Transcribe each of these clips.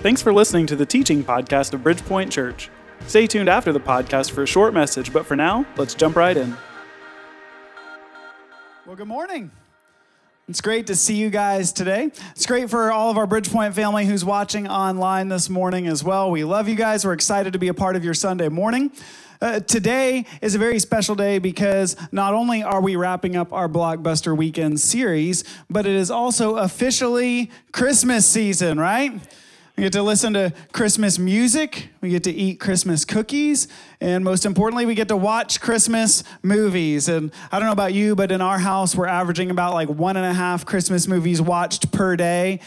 Thanks for listening to the teaching podcast of Bridgepoint Church. Stay tuned after the podcast for a short message, but for now, let's jump right in. Well, good morning. It's great to see you guys today. It's great for all of our Bridgepoint family who's watching online this morning as well. We love you guys. We're excited to be a part of your Sunday morning. Today is a very special day because not only are we wrapping up our Blockbuster Weekend series, but it is also officially Christmas season, right? We get to listen to Christmas music, we get to eat Christmas cookies, and most importantly, we get to watch Christmas movies. And I don't know about you, but in our house, we're averaging about like 1.5 Christmas movies watched per day.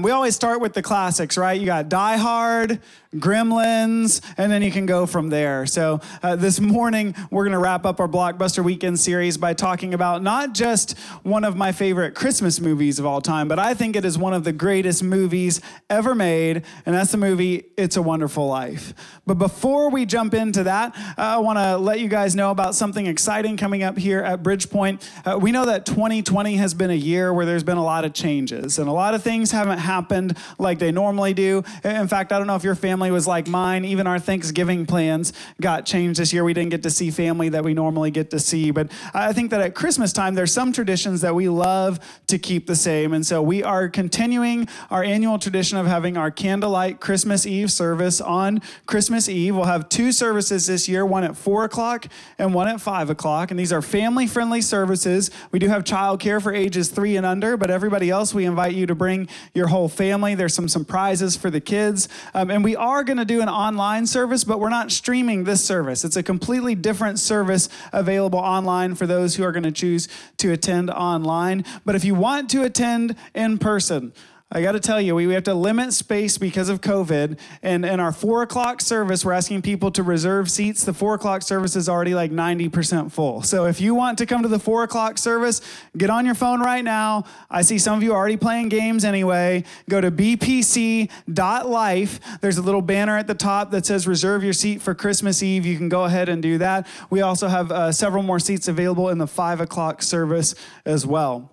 We always start with the classics, right? You got Die Hard, Gremlins, and then you can go from there. So this morning, we're going to wrap up our Blockbuster Weekend series by talking about not just one of my favorite Christmas movies of all time, but I think it is one of the greatest movies ever made. And that's the movie, It's a Wonderful Life. But before we jump into that, I want to let you guys know about something exciting coming up here at Bridgepoint. We know that 2020 has been a year where there's been a lot of changes, and a lot of things haven't happened like they normally do. In fact, I don't know if your family was like mine. Even our Thanksgiving plans got changed this year. We didn't get to see family that we normally get to see. But I think that at Christmas time, there's some traditions that we love to keep the same. And so we are continuing our annual tradition of having our Candlelight Christmas Eve service on Christmas Eve. We'll have 2 services this year, one at 4 o'clock and one at 5 o'clock. And these are family-friendly services. We do have childcare for ages 3 and under, but everybody else, we invite you to bring your whole family. There's some prizes for the kids. And we are going to do an online service, but we're not streaming this service. It's a completely different service available online for those who are going to choose to attend online. But if you want to attend in person, I got to tell you, we have to limit space because of COVID. And in our 4 o'clock service, we're asking people to reserve seats. The 4 o'clock service is already like 90% full. So if you want to come to the 4 o'clock service, get on your phone right now. I see some of you are already playing games anyway. Go to bpc.life. There's a little banner at the top that says reserve your seat for Christmas Eve. You can go ahead and do that. We also have several more seats available in the 5 o'clock service as well.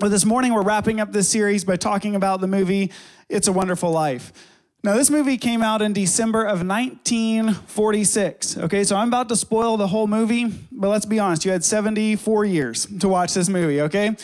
Well, this morning, we're wrapping up this series by talking about the movie, It's a Wonderful Life. Now, this movie came out in December of 1946, okay? So I'm about to spoil the whole movie, but let's be honest. You had 74 years to watch this movie, okay?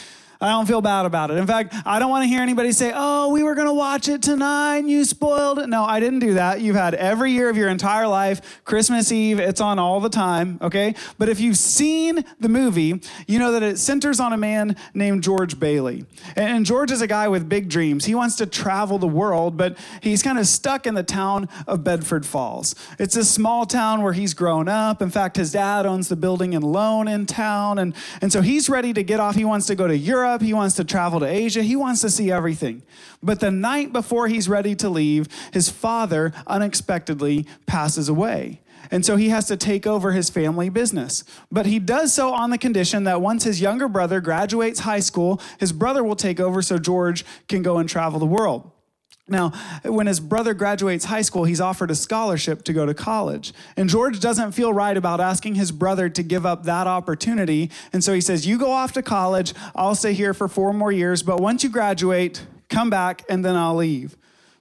I don't feel bad about it. In fact, I don't want to hear anybody say, oh, we were going to watch it tonight and you spoiled it. No, I didn't do that. You've had every year of your entire life, Christmas Eve, it's on all the time, okay? But if you've seen the movie, you know that it centers on a man named George Bailey. And George is a guy with big dreams. He wants to travel the world, but he's kind of stuck in the town of Bedford Falls. It's a small town where he's grown up. In fact, his dad owns the building and loan in town. And so he's ready to get off. He wants to go to Europe. He wants to travel to Asia. He wants to see everything. But the night before he's ready to leave, his father unexpectedly passes away. And so he has to take over his family business. But he does so on the condition that once his younger brother graduates high school, his brother will take over so George can go and travel the world. Now, when his brother graduates high school, he's offered a scholarship to go to college. And George doesn't feel right about asking his brother to give up that opportunity. And so he says, you go off to college, I'll stay here for 4 more years, but once you graduate, come back and then I'll leave.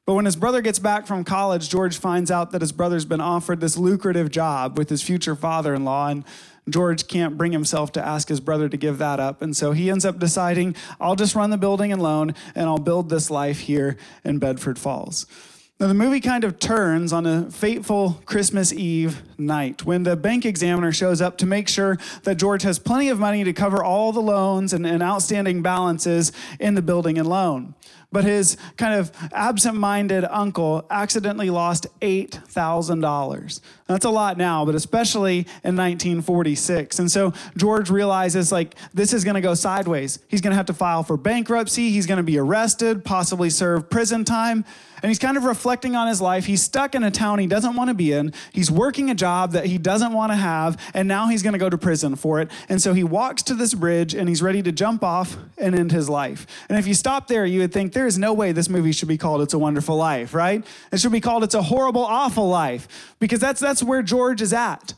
But when his brother gets back from college, George finds out that his brother's been offered this lucrative job with his future father-in-law, and George can't bring himself to ask his brother to give that up. And so he ends up deciding, I'll just run the building and loan, and I'll build this life here in Bedford Falls. Now, the movie kind of turns on a fateful Christmas Eve night when the bank examiner shows up to make sure that George has plenty of money to cover all the loans and outstanding balances in the building and loan. But his kind of absent-minded uncle accidentally lost $8,000. That's a lot now, but especially in 1946. And so George realizes, like, this is going to go sideways. He's going to have to file for bankruptcy. He's going to be arrested, possibly serve prison time. And he's kind of reflecting on his life. He's stuck in a town he doesn't want to be in. He's working a job that he doesn't want to have, and now he's going to go to prison for it. And so he walks to this bridge, and he's ready to jump off and end his life. And if you stop there, you would think, there is no way this movie should be called It's a Wonderful Life, right? It should be called It's a Horrible, Awful Life, because that's where George is at.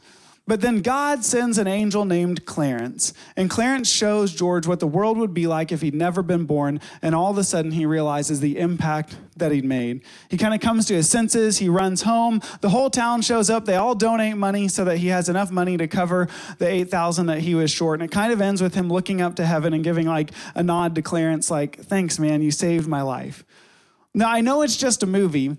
But then God sends an angel named Clarence, and Clarence shows George what the world would be like if he'd never been born, and all of a sudden he realizes the impact that he'd made. He kind of comes to his senses, he runs home, the whole town shows up, they all donate money so that he has enough money to cover the $8,000 that he was short, and it kind of ends with him looking up to heaven and giving like a nod to Clarence, like, thanks man, you saved my life. Now I know it's just a movie,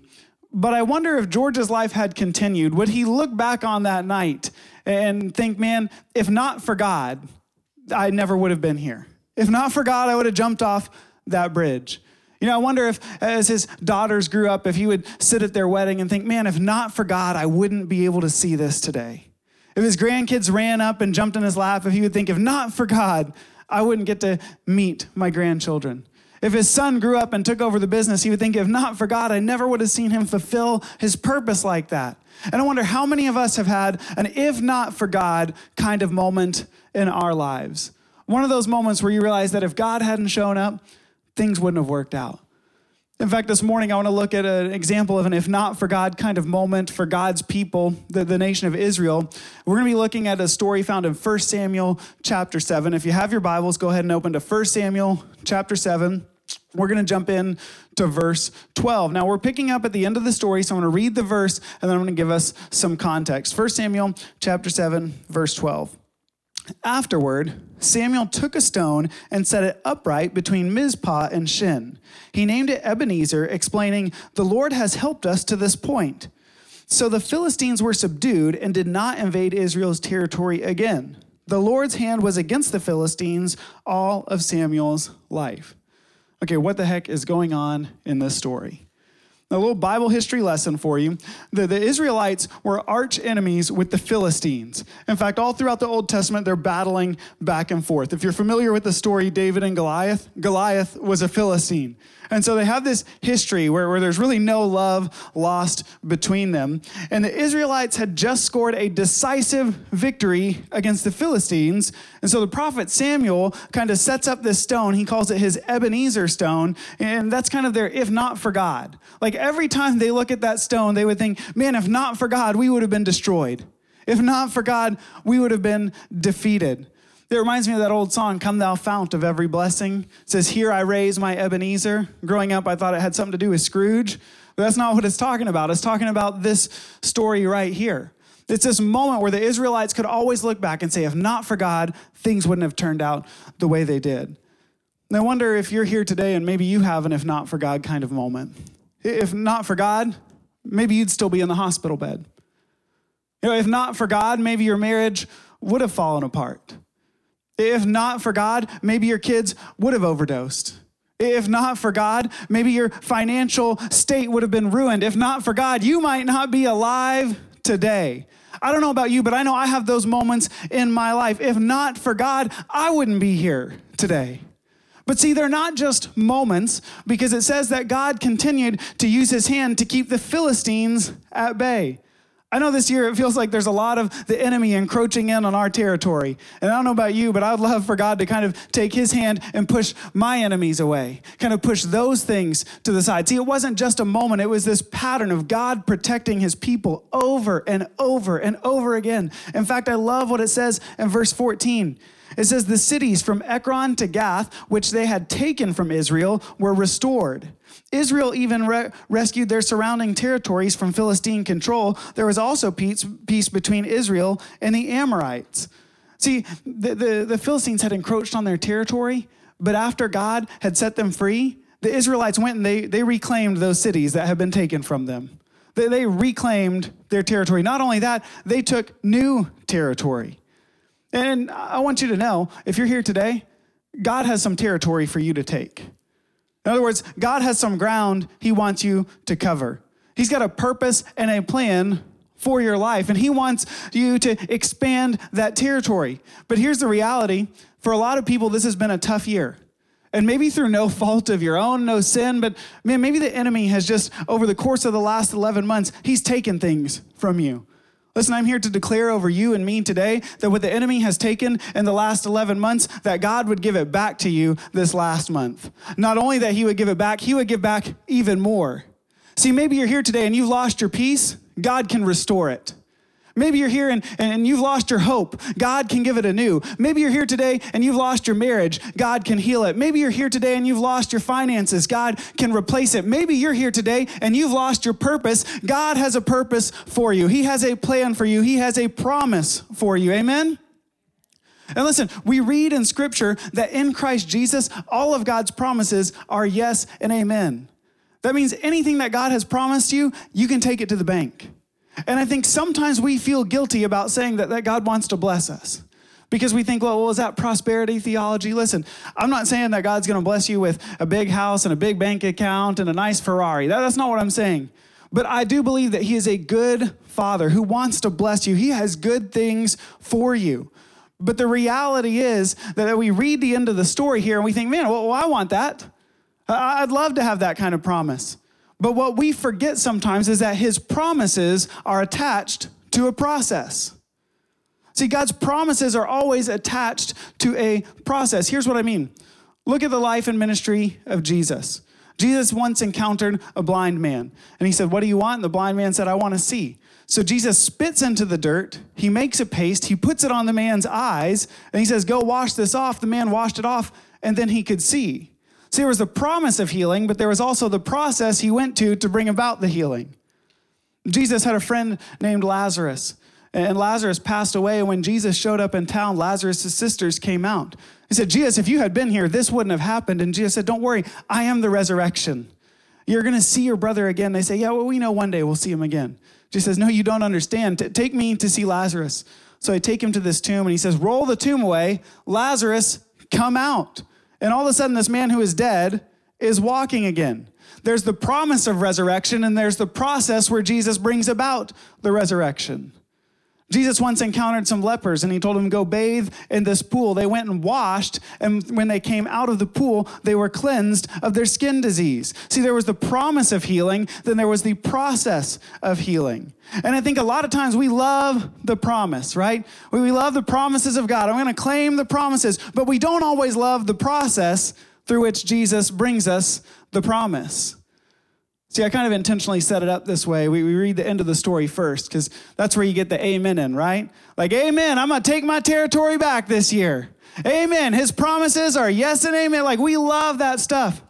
but I wonder if George's life had continued, would he look back on that night and think, man, if not for God, I never would have been here. If not for God, I would have jumped off that bridge. You know, I wonder if as his daughters grew up, if he would sit at their wedding and think, man, if not for God, I wouldn't be able to see this today. If his grandkids ran up and jumped in his lap, if he would think, if not for God, I wouldn't get to meet my grandchildren. If his son grew up and took over the business, he would think, if not for God, I never would have seen him fulfill his purpose like that. And I wonder how many of us have had an if not for God kind of moment in our lives. One of those moments where you realize that if God hadn't shown up, things wouldn't have worked out. In fact, this morning, I want to look at an example of an if not for God kind of moment for God's people, the nation of Israel. We're going to be looking at a story found in 1 Samuel chapter 7. If you have your Bibles, go ahead and open to 1 Samuel chapter 7. We're going to jump in to verse 12. Now, we're picking up at the end of the story, so I'm going to read the verse, and then I'm going to give us some context. 1 Samuel chapter 7, verse 12. Afterward, Samuel took a stone and set it upright between Mizpah and Shin. He named it Ebenezer, explaining, "The Lord has helped us to this point." So the Philistines were subdued and did not invade Israel's territory again. The Lord's hand was against the Philistines all of Samuel's life. Okay, what the heck is going on in this story? A little Bible history lesson for you. The Israelites were arch enemies with the Philistines. In fact, all throughout the Old Testament, they're battling back and forth. If you're familiar with the story, David and Goliath, Goliath was a Philistine. And so they have this history where there's really no love lost between them. And the Israelites had just scored a decisive victory against the Philistines. And so the prophet Samuel kind of sets up this stone. He calls it his Ebenezer stone. And that's kind of their if not for God. Like, every time they look at that stone, they would think, man, if not for God, we would have been destroyed. If not for God, we would have been defeated. It reminds me of that old song, Come Thou Fount of Every Blessing. It says, here I raise my Ebenezer. Growing up, I thought it had something to do with Scrooge, but that's not what it's talking about. It's talking about this story right here. It's this moment where the Israelites could always look back and say, if not for God, things wouldn't have turned out the way they did. And I wonder if you're here today and maybe you have an if not for God kind of moment. If not for God, maybe you'd still be in the hospital bed. You know, if not for God, maybe your marriage would have fallen apart. If not for God, maybe your kids would have overdosed. If not for God, maybe your financial state would have been ruined. If not for God, you might not be alive today. I don't know about you, but I know I have those moments in my life. If not for God, I wouldn't be here today. But see, they're not just moments, because it says that God continued to use his hand to keep the Philistines at bay. I know this year it feels like there's a lot of the enemy encroaching in on our territory. And I don't know about you, but I would love for God to kind of take his hand and push my enemies away, kind of push those things to the side. See, it wasn't just a moment. It was this pattern of God protecting his people over and over and over again. In fact, I love what it says in verse 14. It says, the cities from Ekron to Gath, which they had taken from Israel, were restored. Israel even rescued their surrounding territories from Philistine control. There was also peace between Israel and the Amorites. See, the Philistines had encroached on their territory, but after God had set them free, the Israelites went and they reclaimed those cities that had been taken from them. They reclaimed their territory. Not only that, they took new territory. And I want you to know, if you're here today, God has some territory for you to take. In other words, God has some ground he wants you to cover. He's got a purpose and a plan for your life, and he wants you to expand that territory. But here's the reality. For a lot of people, this has been a tough year. And maybe through no fault of your own, no sin, but man, maybe the enemy has just, over the course of the last 11 months, he's taken things from you. Listen, I'm here to declare over you and me today that what the enemy has taken in the last 11 months, that God would give it back to you this last month. Not only that he would give it back, he would give back even more. See, maybe you're here today and you've lost your peace. God can restore it. Maybe you're here and you've lost your hope. God can give it anew. Maybe you're here today and you've lost your marriage. God can heal it. Maybe you're here today and you've lost your finances. God can replace it. Maybe you're here today and you've lost your purpose. God has a purpose for you. He has a plan for you. He has a promise for you. Amen? And listen, we read in Scripture that in Christ Jesus, all of God's promises are yes and amen. That means anything that God has promised you, you can take it to the bank. And I think sometimes we feel guilty about saying that God wants to bless us because we think, well, is that prosperity theology? Listen, I'm not saying that God's going to bless you with a big house and a big bank account and a nice Ferrari. That's not what I'm saying. But I do believe that He is a good Father who wants to bless you. He has good things for you. But the reality is that we read the end of the story here and we think, man, well, I want that. I'd love to have that kind of promise. But what we forget sometimes is that His promises are attached to a process. See, God's promises are always attached to a process. Here's what I mean. Look at the life and ministry of Jesus. Jesus once encountered a blind man, and he said, "What do you want?" And the blind man said, "I want to see." So Jesus spits into the dirt, He makes a paste, He puts it on the man's eyes, and He says, "Go wash this off." The man washed it off, and then he could see. So there was the promise of healing, but there was also the process He went to bring about the healing. Jesus had a friend named Lazarus, and Lazarus passed away. When Jesus showed up in town, Lazarus' sisters came out. He said, "Jesus, if you had been here, this wouldn't have happened." And Jesus said, "Don't worry, I am the resurrection. You're going to see your brother again." They say, "Yeah, well, we know one day we'll see him again." Jesus says, "No, you don't understand. Take me to see Lazarus." So I take him to this tomb, and He says, "Roll the tomb away. Lazarus, come out." And all of a sudden, this man who is dead is walking again. There's the promise of resurrection, and there's the process where Jesus brings about the resurrection. Jesus once encountered some lepers, and He told them, "Go bathe in this pool." They went and washed, and when they came out of the pool, they were cleansed of their skin disease. See, there was the promise of healing, then there was the process of healing. And I think a lot of times we love the promise, right? We love the promises of God. I'm going to claim the promises, but we don't always love the process through which Jesus brings us the promise. See, I kind of intentionally set it up this way. We read the end of the story first because that's where you get the amen in, right? Like, amen, I'm going to take my territory back this year. Amen, His promises are yes and amen. Like, we love that stuff.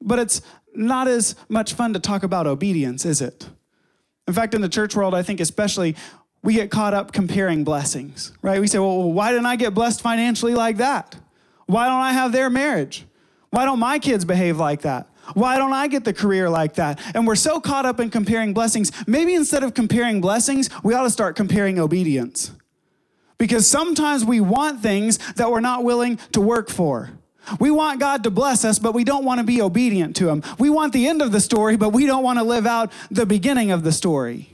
But it's not as much fun to talk about obedience, is it? In fact, in the church world, I think especially, we get caught up comparing blessings, right? We say, well, why didn't I get blessed financially like that? Why don't I have their marriage? Why don't my kids behave like that? Why don't I get the career like that? And we're so caught up in comparing blessings. Maybe instead of comparing blessings, we ought to start comparing obedience. Because sometimes we want things that we're not willing to work for. We want God to bless us, but we don't want to be obedient to Him. We want the end of the story, but we don't want to live out the beginning of the story.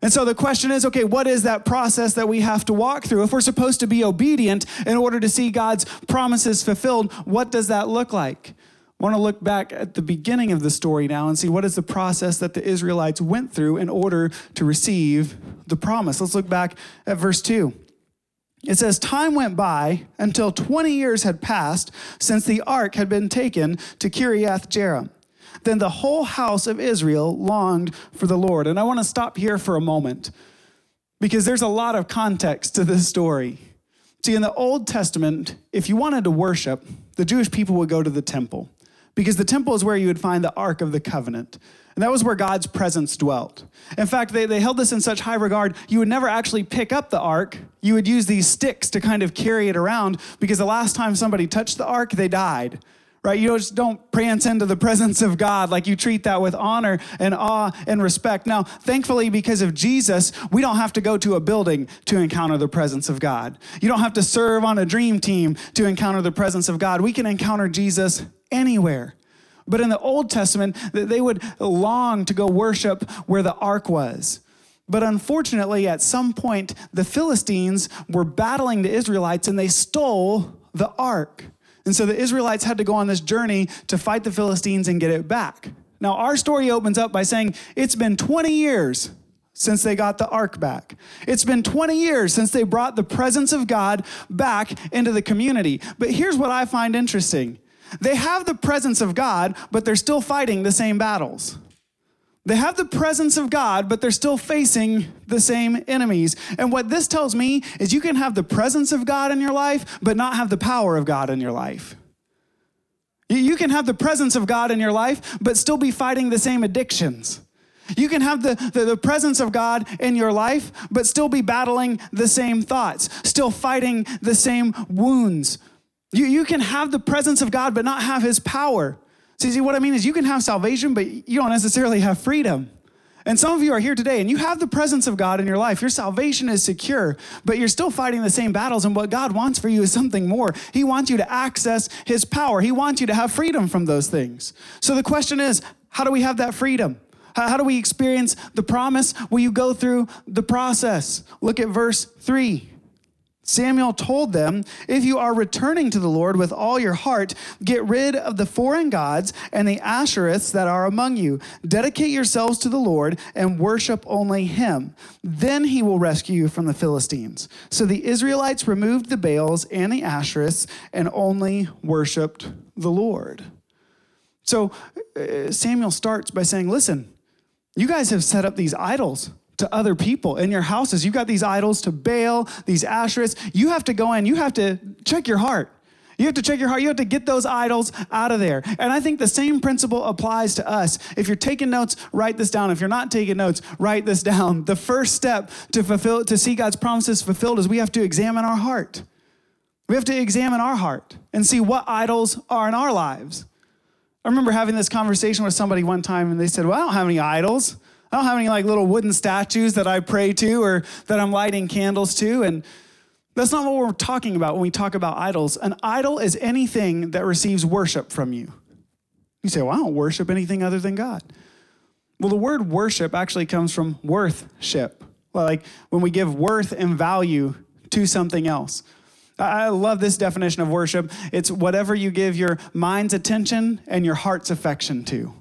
And so the question is, okay, what is that process that we have to walk through? If we're supposed to be obedient in order to see God's promises fulfilled, what does that look like? I want to look back at the beginning of the story now and see what is the process that the Israelites went through in order to receive the promise. Let's look back at verse 2. It says, "Time went by until 20 years had passed since the ark had been taken to Kiriath-Jearim. Then the whole house of Israel longed for the Lord." And I want to stop here for a moment because there's a lot of context to this story. See, in the Old Testament, if you wanted to worship, the Jewish people would go to the temple, because the temple is where you would find the Ark of the Covenant. And that was where God's presence dwelt. In fact, they held this in such high regard, you would never actually pick up the Ark. You would use these sticks to kind of carry it around, because the last time somebody touched the Ark, they died, right? You just don't prance into the presence of God. Like, you treat that with honor and awe and respect. Now, thankfully, because of Jesus, we don't have to go to a building to encounter the presence of God. You don't have to serve on a dream team to encounter the presence of God. We can encounter Jesus anywhere. But in the Old Testament, they would long to go worship where the ark was. But unfortunately, at some point, the Philistines were battling the Israelites, and they stole the ark. And so the Israelites had to go on this journey to fight the Philistines and get it back. Now, our story opens up by saying it's been 20 years since they got the ark back. It's been 20 years since they brought the presence of God back into the community. But here's what I find interesting. They have the presence of God, but they're still fighting the same battles. They have the presence of God, but they're still facing the same enemies. And what this tells me is you can have the presence of God in your life, but not have the power of God in your life. You can have the presence of God in your life, but still be fighting the same addictions. You can have the presence of God in your life, but still be battling the same thoughts, still fighting the same wounds. You can have the presence of God, but not have his power. See, what I mean is you can have salvation, but you don't necessarily have freedom. And some of you are here today, and you have the presence of God in your life. Your salvation is secure, but you're still fighting the same battles, and what God wants for you is something more. He wants you to access his power. He wants you to have freedom from those things. So the question is, how do we have that freedom? How do we experience the promise? Well, you go through the process. Look at verse 3. Samuel told them, if you are returning to the Lord with all your heart, get rid of the foreign gods and the Asherahs that are among you. Dedicate yourselves to the Lord and worship only him. Then he will rescue you from the Philistines. So the Israelites removed the Baals and the Asherahs and only worshiped the Lord. So Samuel starts by saying, listen, you guys have set up these idols to other people in your houses. You've got these idols to Baal, these Asherahs. You have to go in. You have to check your heart. You have to check your heart. You have to get those idols out of there. And I think the same principle applies to us. If you're taking notes, write this down. If you're not taking notes, write this down. The first step to see God's promises fulfilled is we have to examine our heart. We have to examine our heart and see what idols are in our lives. I remember having this conversation with somebody one time, and they said, well, I don't have any idols. I don't have any like little wooden statues that I pray to or that I'm lighting candles to. And that's not what we're talking about when we talk about idols. An idol is anything that receives worship from you. You say, well, I don't worship anything other than God. Well, the word worship actually comes from worth-ship. Like when we give worth and value to something else. I love this definition of worship. It's whatever you give your mind's attention and your heart's affection to.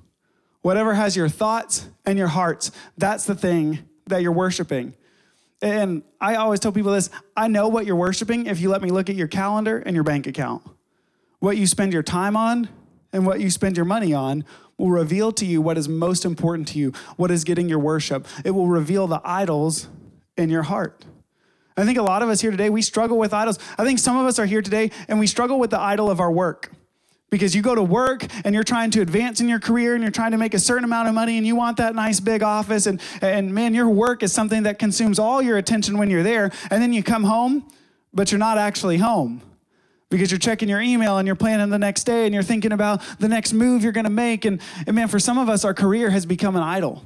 Whatever has your thoughts and your hearts, that's the thing that you're worshiping. And I always tell people this, I know what you're worshiping if you let me look at your calendar and your bank account. What you spend your time on and what you spend your money on will reveal to you what is most important to you, what is getting your worship. It will reveal the idols in your heart. I think a lot of us here today, we struggle with idols. I think some of us are here today and we struggle with the idol of our work. Because you go to work and you're trying to advance in your career and you're trying to make a certain amount of money and you want that nice big office and man, your work is something that consumes all your attention when you're there. And then you come home, but you're not actually home because you're checking your email and you're planning the next day and you're thinking about the next move you're going to make. And man, for some of us, our career has become an idol.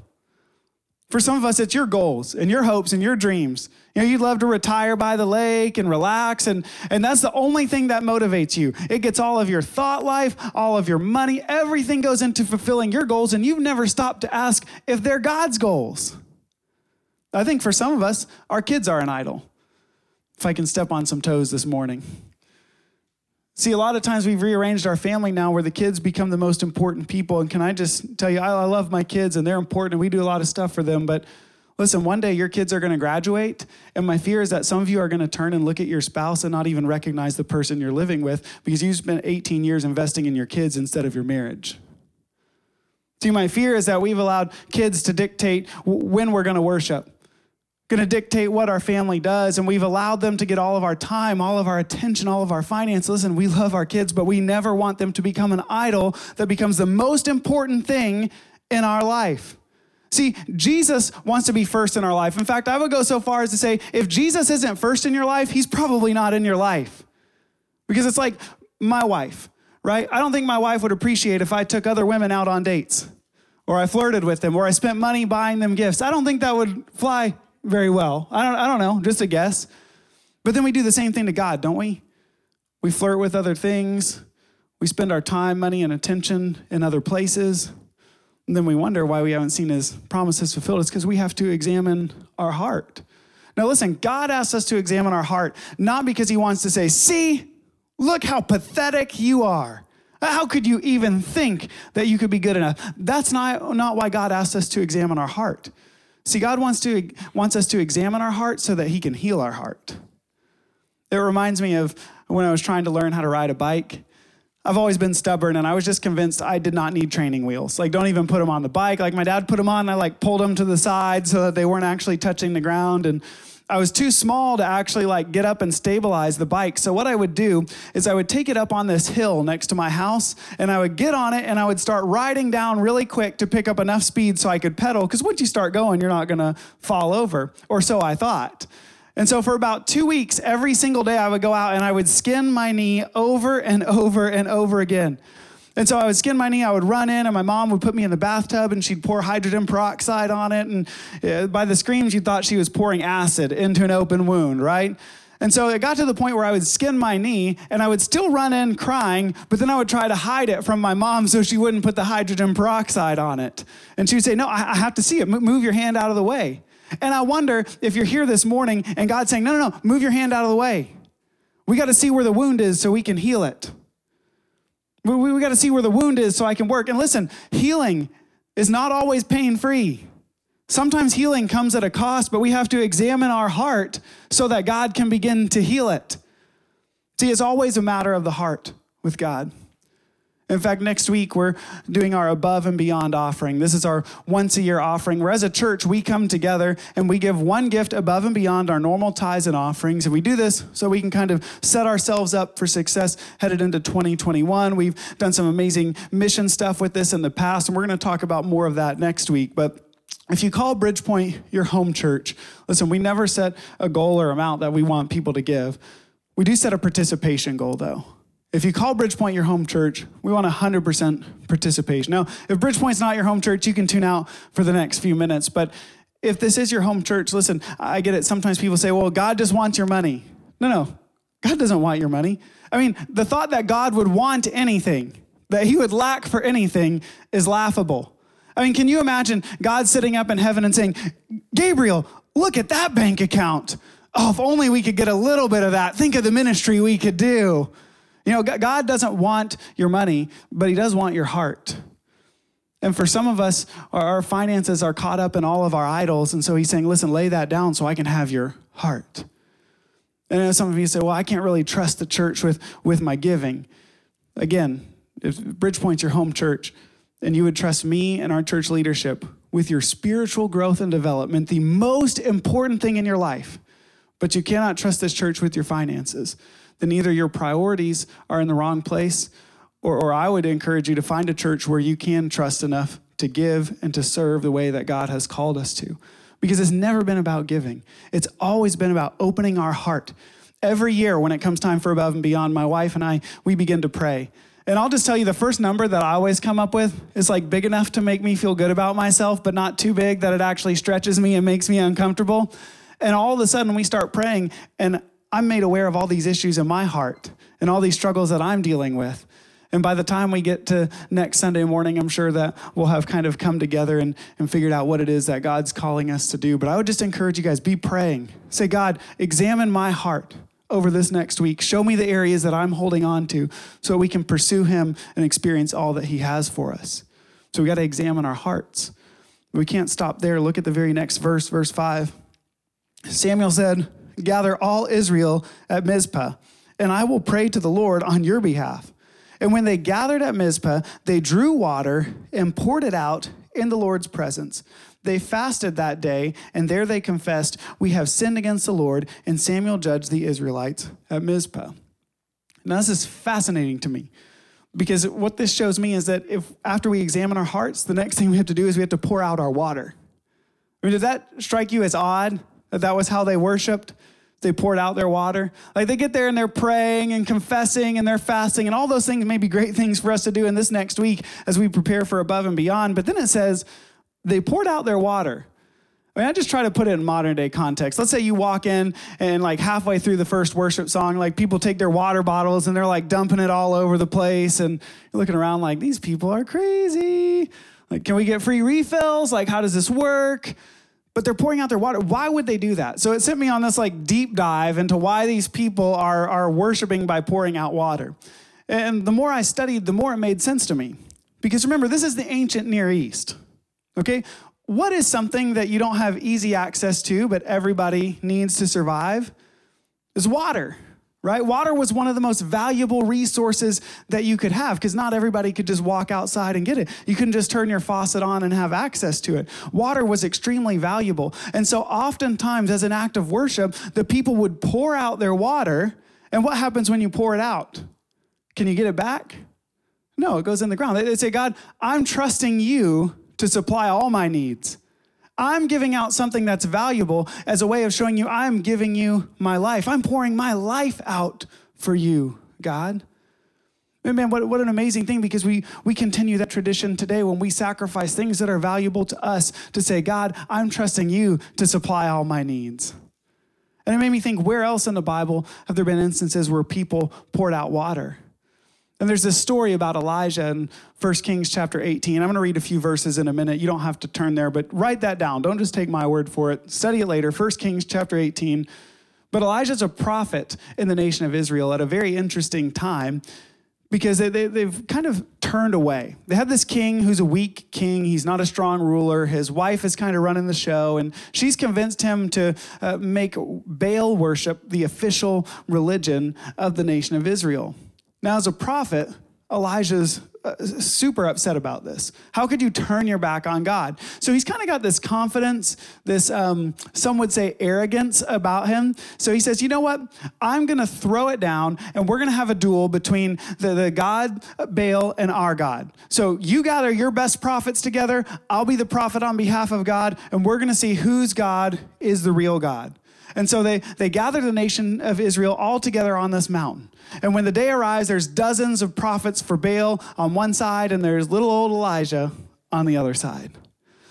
For some of us, it's your goals and your hopes and your dreams. You know, you'd love to retire by the lake and relax, and that's the only thing that motivates you. It gets all of your thought life, all of your money, everything goes into fulfilling your goals, and you've never stopped to ask if they're God's goals. I think for some of us, our kids are an idol. If I can step on some toes this morning. See, a lot of times we've rearranged our family now where the kids become the most important people. And can I just tell you, I love my kids and they're important and we do a lot of stuff for them. But listen, one day your kids are going to graduate. And my fear is that some of you are going to turn and look at your spouse and not even recognize the person you're living with because you spent 18 years investing in your kids instead of your marriage. See, my fear is that we've allowed kids to dictate when we're going to worship. Going to dictate what our family does, and we've allowed them to get all of our time, all of our attention, all of our finance. Listen, we love our kids, but we never want them to become an idol that becomes the most important thing in our life. See, Jesus wants to be first in our life. In fact, I would go so far as to say, if Jesus isn't first in your life, he's probably not in your life. Because it's like my wife, right? I don't think my wife would appreciate if I took other women out on dates, or I flirted with them, or I spent money buying them gifts. I don't think that would fly very well. I don't know, just a guess. But then we do the same thing to God, don't we? We flirt with other things. We spend our time, money, and attention in other places. And then we wonder why we haven't seen his promises fulfilled. It's because we have to examine our heart. Now listen, God asks us to examine our heart, not because he wants to say, see, look how pathetic you are. How could you even think that you could be good enough? That's not why God asks us to examine our heart. See, God wants us to examine our heart so that he can heal our heart. It reminds me of when I was trying to learn how to ride a bike. I've always been stubborn, and I was just convinced I did not need training wheels. Like, don't even put them on the bike. Like, my dad put them on, and I, like, pulled them to the side so that they weren't actually touching the ground, and I was too small to actually like get up and stabilize the bike. So what I would do is I would take it up on this hill next to my house, and I would get on it and I would start riding down really quick to pick up enough speed so I could pedal. Because once you start going, you're not gonna fall over, or so I thought. And so for about 2 weeks, every single day I would go out and I would skin my knee over and over and over again. And so I would skin my knee, I would run in, and my mom would put me in the bathtub, and she'd pour hydrogen peroxide on it, and by the screams, you thought she was pouring acid into an open wound, right? And so it got to the point where I would skin my knee, and I would still run in crying, but then I would try to hide it from my mom so she wouldn't put the hydrogen peroxide on it. And she would say, no, I have to see it. Move your hand out of the way. And I wonder if you're here this morning, and God's saying, no, move your hand out of the way. We got to see where the wound is so we can heal it. We got to see where the wound is so I can work. And listen, healing is not always pain-free. Sometimes healing comes at a cost, but we have to examine our heart so that God can begin to heal it. See, it's always a matter of the heart with God. In fact, next week, we're doing our Above and Beyond offering. This is our once-a-year offering, where as a church, we come together and we give one gift above and beyond our normal tithes and offerings. And we do this so we can kind of set ourselves up for success headed into 2021. We've done some amazing mission stuff with this in the past, and we're going to talk about more of that next week. But if you call Bridgepoint your home church, listen, we never set a goal or amount that we want people to give. We do set a participation goal, though. If you call Bridgepoint your home church, we want 100% participation. Now, if Bridgepoint's not your home church, you can tune out for the next few minutes. But if this is your home church, listen, I get it. Sometimes people say, well, God just wants your money. No, God doesn't want your money. I mean, the thought that God would want anything, that he would lack for anything, is laughable. I mean, can you imagine God sitting up in heaven and saying, Gabriel, look at that bank account. Oh, if only we could get a little bit of that. Think of the ministry we could do. You know, God doesn't want your money, but he does want your heart. And for some of us, our finances are caught up in all of our idols. And so he's saying, listen, lay that down so I can have your heart. And I know some of you say, well, I can't really trust the church with my giving. Again, if Bridgepoint's your home church, and you would trust me and our church leadership with your spiritual growth and development, the most important thing in your life, but you cannot trust this church with your finances, then either your priorities are in the wrong place, or I would encourage you to find a church where you can trust enough to give and to serve the way that God has called us to. Because it's never been about giving. It's always been about opening our heart. Every year when it comes time for Above and Beyond, my wife and I, we begin to pray. And I'll just tell you, the first number that I always come up with is like big enough to make me feel good about myself, but not too big that it actually stretches me and makes me uncomfortable. And all of a sudden we start praying, and I'm made aware of all these issues in my heart and all these struggles that I'm dealing with. And by the time we get to next Sunday morning, I'm sure that we'll have kind of come together and figured out what it is that God's calling us to do. But I would just encourage you guys, be praying. Say, God, examine my heart over this next week. Show me the areas that I'm holding on to so we can pursue him and experience all that he has for us. So we got to examine our hearts. We can't stop there. Look at the very next verse, verse 5. Samuel said, gather all Israel at Mizpah, and I will pray to the Lord on your behalf. And when they gathered at Mizpah, they drew water and poured it out in the Lord's presence. They fasted that day, and there they confessed, we have sinned against the Lord, and Samuel judged the Israelites at Mizpah. Now, this is fascinating to me, because what this shows me is that if after we examine our hearts, the next thing we have to do is we have to pour out our water. I mean, did that strike you as odd? That was how they worshiped. They poured out their water. Like, they get there and they're praying and confessing and they're fasting, and all those things may be great things for us to do in this next week as we prepare for Above and Beyond. But then it says they poured out their water. I mean, I just try to put it in modern day context. Let's say you walk in and like halfway through the first worship song, like people take their water bottles and they're like dumping it all over the place, and you're looking around like, these people are crazy. Like, can we get free refills? Like, how does this work? But they're pouring out their water. Why would they do that? So it sent me on this like deep dive into why these people are worshiping by pouring out water. And the more I studied, the more it made sense to me. Because remember, this is the ancient Near East, okay? What is something that you don't have easy access to, but everybody needs to survive? Is water. right? Water was one of the most valuable resources that you could have because not everybody could just walk outside and get it. You couldn't just turn your faucet on and have access to it. Water was extremely valuable. And so oftentimes as an act of worship, the people would pour out their water. And what happens when you pour it out? Can you get it back? No, it goes in the ground. They say, God, I'm trusting you to supply all my needs. I'm giving out something that's valuable as a way of showing you I'm giving you my life. I'm pouring my life out for you, God. And man, what an amazing thing, because we continue that tradition today when we sacrifice things that are valuable to us to say, God, I'm trusting you to supply all my needs. And it made me think, where else in the Bible have there been instances where people poured out water? And there's this story about Elijah in 1 Kings chapter 18. I'm going to read a few verses in a minute. You don't have to turn there, but write that down. Don't just take my word for it. Study it later. 1 Kings chapter 18. But Elijah's a prophet in the nation of Israel at a very interesting time because they've kind of turned away. They have this king who's a weak king. He's not a strong ruler. His wife is kind of running the show, and she's convinced him to make Baal worship the official religion of the nation of Israel. Now, as a prophet, Elijah's super upset about this. How could you turn your back on God? So he's kind of got this confidence, this some would say arrogance about him. So he says, you know what? I'm going to throw it down, and we're going to have a duel between the God Baal and our God. So you gather your best prophets together. I'll be the prophet on behalf of God, and we're going to see whose God is the real God. And so they gather the nation of Israel all together on this mountain. And when the day arrives, there's dozens of prophets for Baal on one side, and there's little old Elijah on the other side.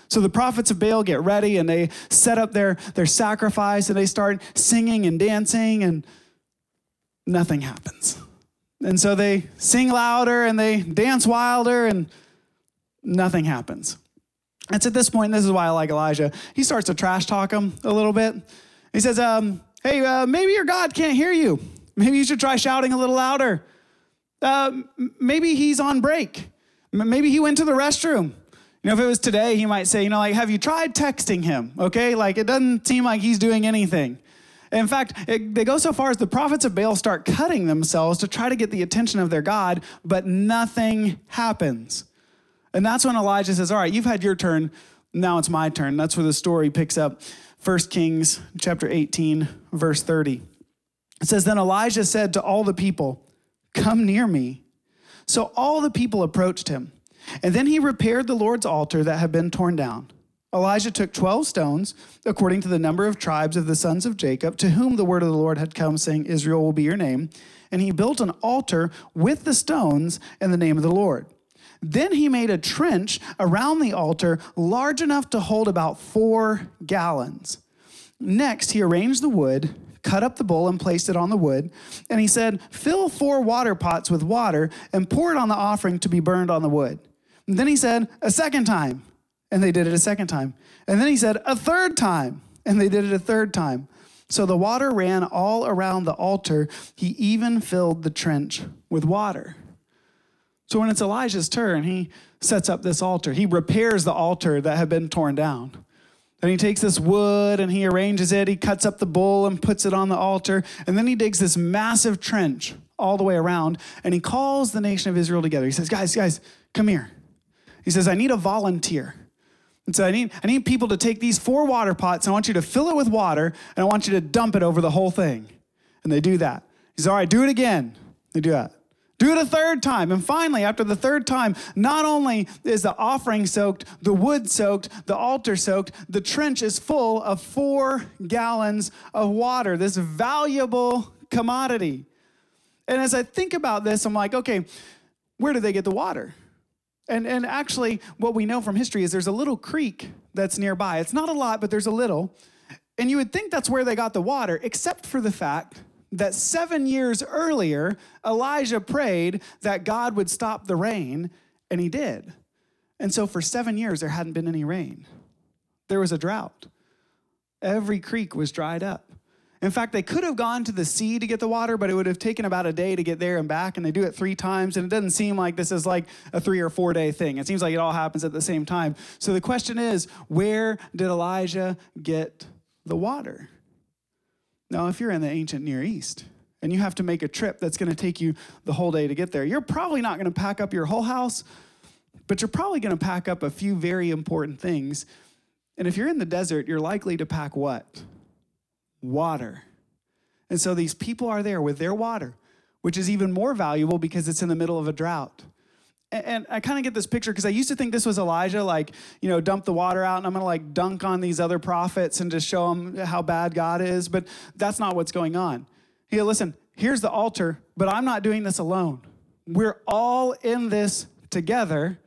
So the prophets of Baal get ready, and they set up their sacrifice, and they start singing and dancing, and nothing happens. And so they sing louder, and they dance wilder, and nothing happens. It's at this point, and this is why I like Elijah, he starts to trash talk them a little bit. He says, maybe your God can't hear you. Maybe you should try shouting a little louder. Maybe he's on break. Maybe he went to the restroom. You know, if it was today, he might say, have you tried texting him? Okay, like it doesn't seem like he's doing anything. In fact, they go so far as the prophets of Baal start cutting themselves to try to get the attention of their God, but nothing happens. And that's when Elijah says, all right, you've had your turn. Now it's my turn. That's where the story picks up. 1 Kings chapter 18, verse 30. It says, then Elijah said to all the people, come near me. So all the people approached him. And then he repaired the Lord's altar that had been torn down. Elijah took 12 stones, according to the number of tribes of the sons of Jacob, to whom the word of the Lord had come, saying, Israel will be your name. And he built an altar with the stones in the name of the Lord. Then he made a trench around the altar large enough to hold about 4 gallons. Next, he arranged the wood, cut up the bull and placed it on the wood. And he said, fill 4 water pots with water and pour it on the offering to be burned on the wood. And then he said, a second time. And they did it a second time. And then he said, a third time. And they did it a third time. So the water ran all around the altar. He even filled the trench with water. So when it's Elijah's turn, he sets up this altar. He repairs the altar that had been torn down. Then he takes this wood and he arranges it. He cuts up the bull and puts it on the altar. And then he digs this massive trench all the way around. And he calls the nation of Israel together. He says, guys, come here. He says, I need a volunteer. And so I need people to take these 4 water pots. And I want you to fill it with water. And I want you to dump it over the whole thing. And they do that. He says, all right, do it again. They do that. Do it a third time. And finally, after the third time, not only is the offering soaked, the wood soaked, the altar soaked, the trench is full of 4 gallons of water, this valuable commodity. And as I think about this, I'm like, okay, where do they get the water? And actually, what we know from history is there's a little creek that's nearby. It's not a lot, but there's a little. And you would think that's where they got the water, except for the fact that 7 years earlier, Elijah prayed that God would stop the rain, and he did. And so for 7 years, there hadn't been any rain. There was a drought. Every creek was dried up. In fact, they could have gone to the sea to get the water, but it would have taken about a day to get there and back, and they do it 3 times, and it doesn't seem like this is like a 3 or 4 day thing. It seems like it all happens at the same time. So the question is, where did Elijah get the water? Now, if you're in the ancient Near East and you have to make a trip that's going to take you the whole day to get there. You're probably not going to pack up your whole house, but you're probably going to pack up a few very important things. And if you're in the desert, you're likely to pack what? Water. And so these people are there with their water, which is even more valuable because it's in the middle of a drought. And I kind of get this picture because I used to think this was Elijah, like, you know, dump the water out and I'm going to like dunk on these other prophets and just show them how bad God is. But that's not what's going on. He goes, listen, here's the altar, but I'm not doing this alone. We're all in this together.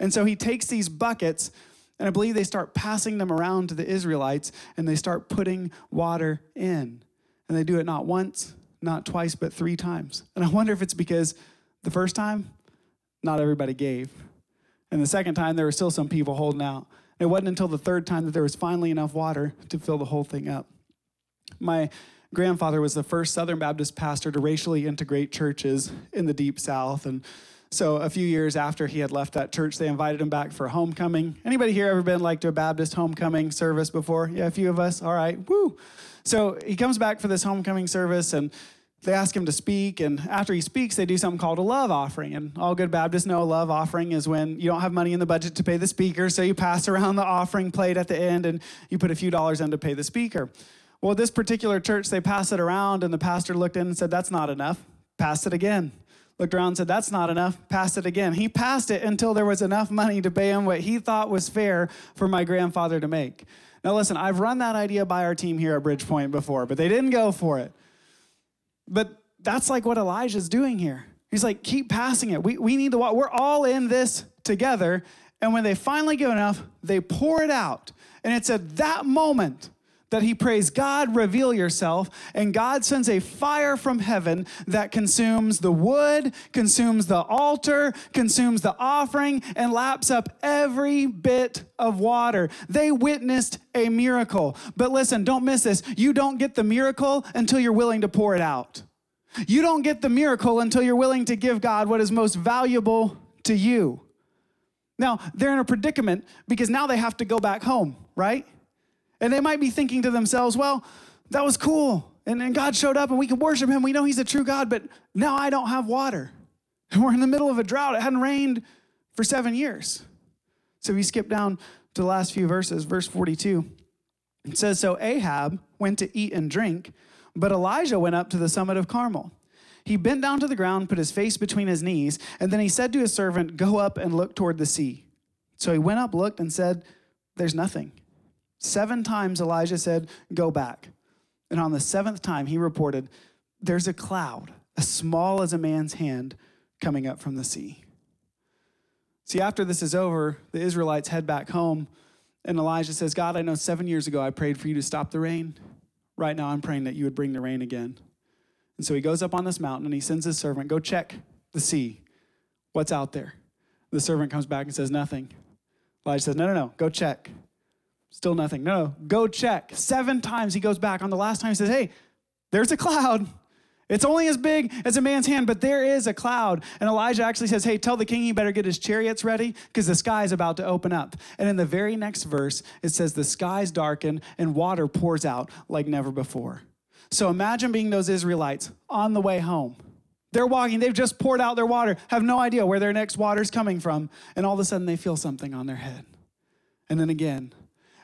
And so he takes these buckets, and I believe they start passing them around to the Israelites, and they start putting water in. And they do it not once, not twice, but 3 times. And I wonder if it's because the first time, not everybody gave. And the second time, there were still some people holding out. And it wasn't until the 3rd time that there was finally enough water to fill the whole thing up. My grandfather was the first Southern Baptist pastor to racially integrate churches in the Deep South. And so a few years after he had left that church, they invited him back for homecoming. Anybody here ever been like to a Baptist homecoming service before? Yeah, a few of us. All right. Woo. So he comes back for this homecoming service, and they ask him to speak. And after he speaks, they do something called a love offering. And all good Baptists know a love offering is when you don't have money in the budget to pay the speaker. So you pass around the offering plate at the end, and you put a few dollars in to pay the speaker. Well, this particular church, they pass it around, and the pastor looked in and said, "That's not enough." Pass it again. Looked around and said, "That's not enough." Passed it again. He passed it until there was enough money to pay him what he thought was fair for my grandfather to make. Now listen, I've run that idea by our team here at Bridgepoint before, but they didn't go for it. But that's like what Elijah's doing here. He's like, keep passing it. We need the water. We're all in this together. And when they finally give enough, they pour it out. And it's at that moment that he prays, "God, reveal yourself." And God sends a fire from heaven that consumes the wood, consumes the altar, consumes the offering, and laps up every bit of water. They witnessed a miracle. But listen, don't miss this. You don't get the miracle until you're willing to pour it out. You don't get the miracle until you're willing to give God what is most valuable to you. Now, they're in a predicament because now they have to go back home, right? And they might be thinking to themselves, well, that was cool. And God showed up and we can worship him. We know he's a true God, but now I don't have water. And we're in the middle of a drought. It hadn't rained for 7 years. So we skip down to the last few verses, verse 42. It says, "So Ahab went to eat and drink, but Elijah went up to the summit of Carmel. He bent down to the ground, put his face between his knees, and then he said to his servant, 'Go up and look toward the sea.' So he went up, looked, and said, 'There's nothing.' 7 times Elijah said, 'Go back.' And on the 7th time, he reported, 'There's a cloud, as small as a man's hand, coming up from the sea.'" See, after this is over, the Israelites head back home, and Elijah says, "God, I know 7 years ago I prayed for you to stop the rain. Right now I'm praying that you would bring the rain again." And so he goes up on this mountain, and he sends his servant, "Go check the sea. What's out there?" The servant comes back and says, "Nothing." Elijah says, No, go check." Still nothing. No, go check. 7 times he goes back. On the last time he says, "Hey, there's a cloud. It's only as big as a man's hand, but there is a cloud." And Elijah actually says, "Hey, tell the king he better get his chariots ready because the sky is about to open up." And in the very next verse, it says the skies darken and water pours out like never before. So imagine being those Israelites on the way home. They're walking. They've just poured out their water, have no idea where their next water's coming from. And all of a sudden they feel something on their head. And then again.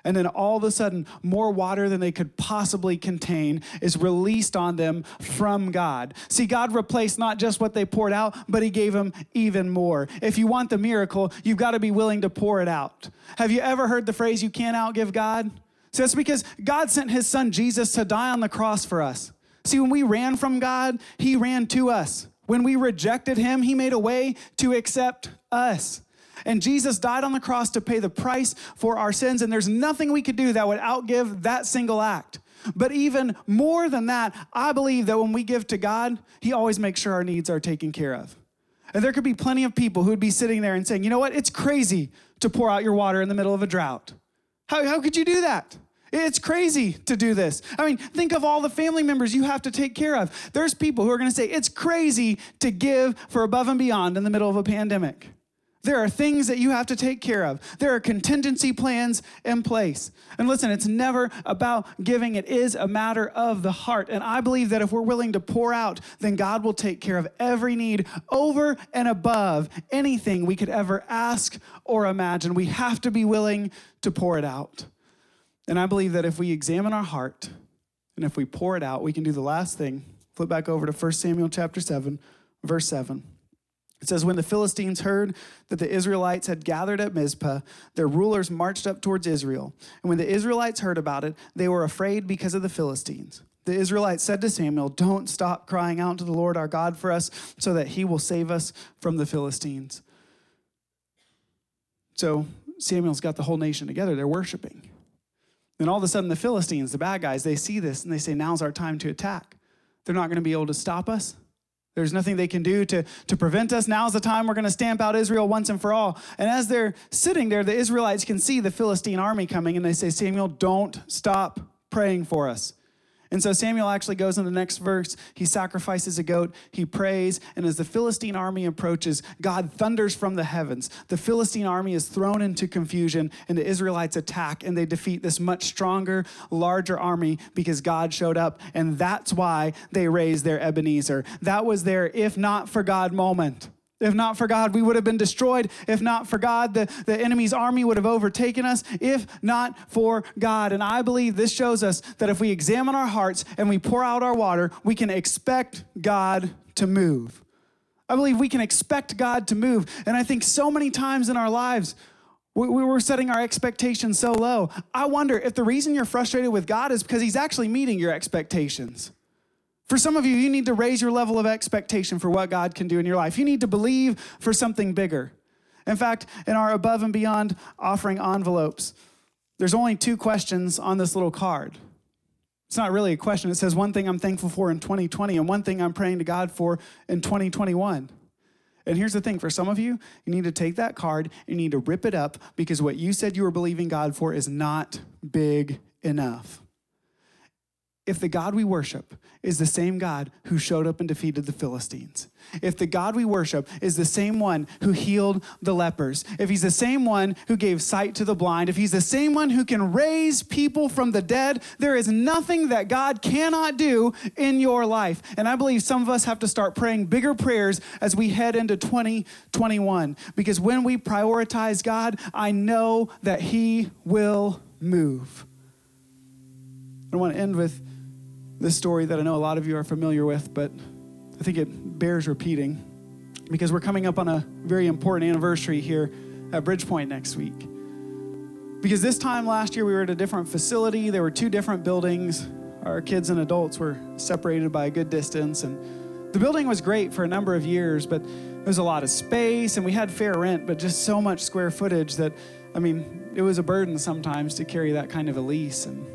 And then all of a sudden, more water than they could possibly contain is released on them from God. See, God replaced not just what they poured out, but he gave them even more. If you want the miracle, you've got to be willing to pour it out. Have you ever heard the phrase, "You can't outgive God"? See, that's because God sent his son Jesus to die on the cross for us. See, when we ran from God, he ran to us. When we rejected him, he made a way to accept us. And Jesus died on the cross to pay the price for our sins. And there's nothing we could do that would outgive that single act. But even more than that, I believe that when we give to God, he always makes sure our needs are taken care of. And there could be plenty of people who would be sitting there and saying, "You know what? It's crazy to pour out your water in the middle of a drought. How could you do that? It's crazy to do this." I mean, think of all the family members you have to take care of. There's people who are going to say, "It's crazy to give for above and beyond in the middle of a pandemic." There are things that you have to take care of. There are contingency plans in place. And listen, it's never about giving. It is a matter of the heart. And I believe that if we're willing to pour out, then God will take care of every need over and above anything we could ever ask or imagine. We have to be willing to pour it out. And I believe that if we examine our heart and if we pour it out, we can do the last thing. Flip back over to 1 Samuel chapter 7, verse 7. It says, when the Philistines heard that the Israelites had gathered at Mizpah, their rulers marched up towards Israel. And when the Israelites heard about it, they were afraid because of the Philistines. The Israelites said to Samuel, don't stop crying out to the Lord our God for us so that he will save us from the Philistines. So Samuel's got the whole nation together. They're worshiping. Then all of a sudden the Philistines, the bad guys, they see this and they say, now's our time to attack. They're not going to be able to stop us. There's nothing they can do to prevent us. Now's the time we're going to stamp out Israel once and for all. And as they're sitting there, the Israelites can see the Philistine army coming, and they say, Samuel, don't stop praying for us. And so Samuel actually goes in the next verse. He sacrifices a goat. He prays. And as the Philistine army approaches, God thunders from the heavens. The Philistine army is thrown into confusion, and the Israelites attack, and they defeat this much stronger, larger army because God showed up. And that's why they raised their Ebenezer. That was their if not for God moment. If not for God, we would have been destroyed. If not for God, the enemy's army would have overtaken us. If not for God. And I believe this shows us that if we examine our hearts and we pour out our water, we can expect God to move. I believe we can expect God to move. And I think so many times in our lives, we were setting our expectations so low. I wonder if the reason you're frustrated with God is because he's actually meeting your expectations. For some of you, you need to raise your level of expectation for what God can do in your life. You need to believe for something bigger. In fact, in our Above and Beyond offering envelopes, there's only two questions on this little card. It's not really a question. It says one thing I'm thankful for in 2020 and one thing I'm praying to God for in 2021. And here's the thing. For some of you, you need to take that card and you need to rip it up because what you said you were believing God for is not big enough. If the God we worship is the same God who showed up and defeated the Philistines, if the God we worship is the same one who healed the lepers, if he's the same one who gave sight to the blind, if he's the same one who can raise people from the dead, there is nothing that God cannot do in your life. And I believe some of us have to start praying bigger prayers as we head into 2021, because when we prioritize God, I know that he will move. I want to end with this story that I know a lot of you are familiar with, but I think it bears repeating because we're coming up on a very important anniversary here at Bridgepoint next week. Because this time last year, we were at a different facility. There were two different buildings. Our kids and adults were separated by a good distance, and the building was great for a number of years, but there was a lot of space, and we had fair rent, but just so much square footage that, I mean, it was a burden sometimes to carry that kind of a lease. And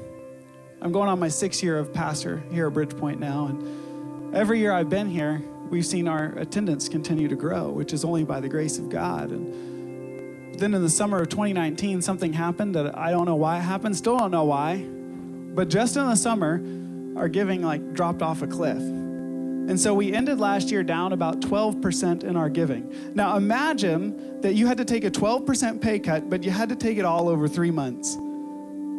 I'm going on my 6th year of pastor here at Bridgepoint now, and every year I've been here, we've seen our attendance continue to grow, which is only by the grace of God. And then in the summer of 2019, something happened that I don't know why it happened, still don't know why, but just in the summer, our giving dropped off a cliff. And so we ended last year down about 12% in our giving. Now imagine that you had to take a 12% pay cut, but you had to take it all over 3 months.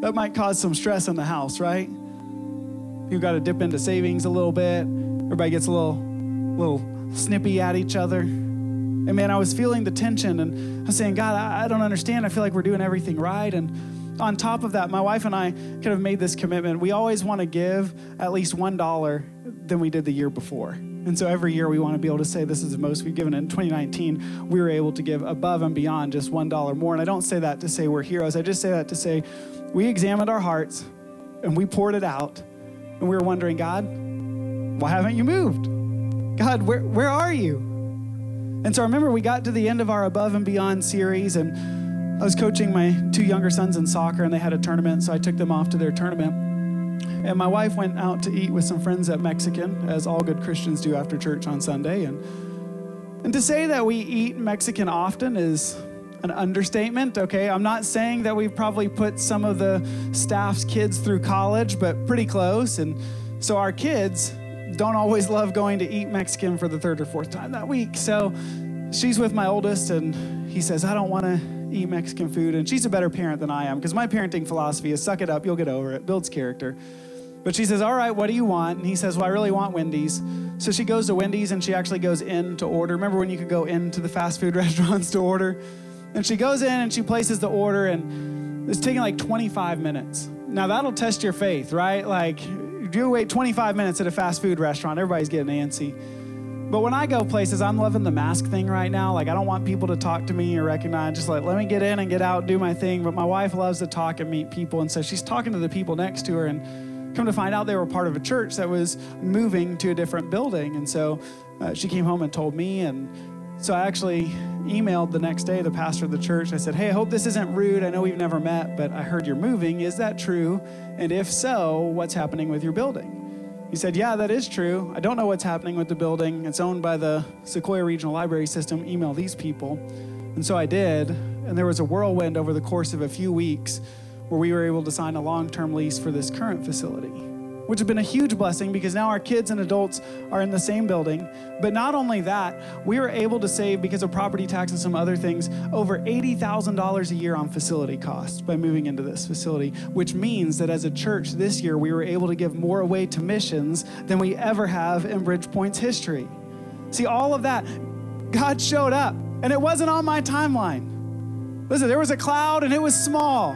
That might cause some stress in the house, right? You've got to dip into savings a little bit. Everybody gets a little snippy at each other. And man, I was feeling the tension, and I was saying, God, I don't understand. I feel like we're doing everything right. And on top of that, my wife and I could have made this commitment. We always want to give at least $1 than we did the year before. And so every year we want to be able to say this is the most we've given. In 2019, we were able to give above and beyond just $1 more. And I don't say that to say we're heroes. I just say that to say we examined our hearts and we poured it out. And we were wondering, God, why haven't you moved? God, where are you? And so I remember we got to the end of our Above and Beyond series, and I was coaching my 2 younger sons in soccer, and they had a tournament. So I took them off to their tournament. And my wife went out to eat with some friends at Mexican, as all good Christians do after church on Sunday. And to say that we eat Mexican often is an understatement, okay? I'm not saying that we've probably put some of the staff's kids through college, but pretty close. And so our kids don't always love going to eat Mexican for the 3rd or 4th time that week. So she's with my oldest, and he says, I don't want to eat Mexican food. And she's a better parent than I am, because my parenting philosophy is suck it up, you'll get over it, builds character. But she says, all right, what do you want? And he says, well, I really want Wendy's. So she goes to Wendy's, and she actually goes in to order. Remember when you could go into the fast food restaurants to order? And she goes in and she places the order, and it's taking like 25 minutes. Now that'll test your faith, right? Like, you wait 25 minutes at a fast food restaurant, everybody's getting antsy. But when I go places, I'm loving the mask thing right now. Like, I don't want people to talk to me or recognize. Just like, let me get in and get out, do my thing. But my wife loves to talk and meet people. And so she's talking to the people next to her, and come to find out they were part of a church that was moving to a different building. And so she came home and told me. And so I actually emailed the next day the pastor of the church. I said, hey, I hope this isn't rude. I know we've never met, but I heard you're moving. Is that true? And if so, what's happening with your building? He said, yeah, that is true. I don't know what's happening with the building. It's owned by the Sequoia Regional Library System. Email these people. And so I did. And there was a whirlwind over the course of a few weeks where we were able to sign a long-term lease for this current facility, which has been a huge blessing because now our kids and adults are in the same building. But not only that, we were able to save, because of property tax and some other things, over $80,000 a year on facility costs by moving into this facility, which means that as a church this year, we were able to give more away to missions than we ever have in Bridgepoint's history. See, all of that, God showed up, and it wasn't on my timeline. Listen, there was a cloud and it was small.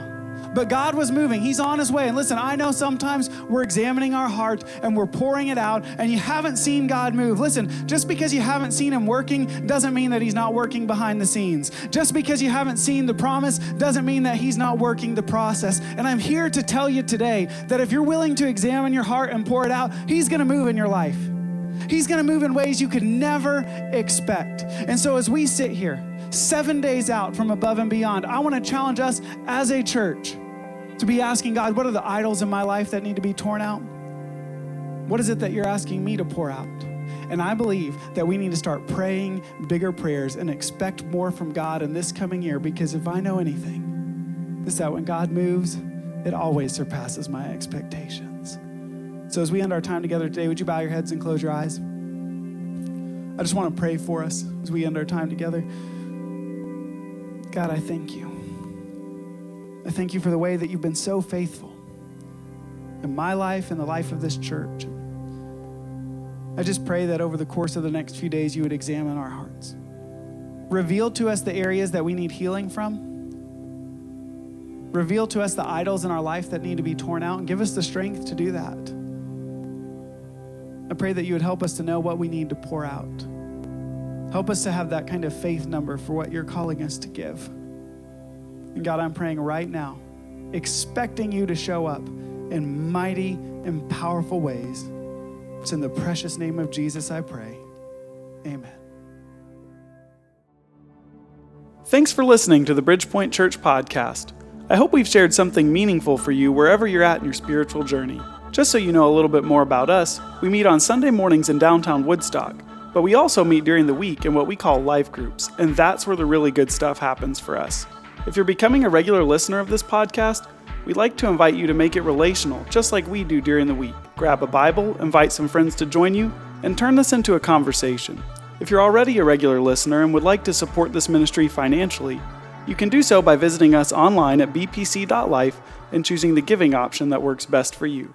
But God was moving. He's on his way. And listen, I know sometimes we're examining our heart and we're pouring it out and you haven't seen God move. Listen, just because you haven't seen him working doesn't mean that he's not working behind the scenes. Just because you haven't seen the promise doesn't mean that he's not working the process. And I'm here to tell you today that if you're willing to examine your heart and pour it out, he's going to move in your life. He's going to move in ways you could never expect. And so as we sit here, 7 days out from Above and Beyond, I want to challenge us as a church to be asking God, what are the idols in my life that need to be torn out? What is it that you're asking me to pour out? And I believe that we need to start praying bigger prayers and expect more from God in this coming year, because if I know anything, it's that when God moves, it always surpasses my expectations. So as we end our time together today, would you bow your heads and close your eyes? I just want to pray for us as we end our time together. God, I thank you. I thank you for the way that you've been so faithful in my life and the life of this church. I just pray that over the course of the next few days, you would examine our hearts. Reveal to us the areas that we need healing from. Reveal to us the idols in our life that need to be torn out, and give us the strength to do that. I pray that you would help us to know what we need to pour out. Help us to have that kind of faith number for what you're calling us to give. And God, I'm praying right now, expecting you to show up in mighty and powerful ways. It's in the precious name of Jesus I pray. Amen. Thanks for listening to the Bridgepoint Church podcast. I hope we've shared something meaningful for you wherever you're at in your spiritual journey. Just so you know a little bit more about us, we meet on Sunday mornings in downtown Woodstock. But we also meet during the week in what we call life groups, and that's where the really good stuff happens for us. If you're becoming a regular listener of this podcast, we'd like to invite you to make it relational, just like we do during the week. Grab a Bible, invite some friends to join you, and turn this into a conversation. If you're already a regular listener and would like to support this ministry financially, you can do so by visiting us online at bpc.life and choosing the giving option that works best for you.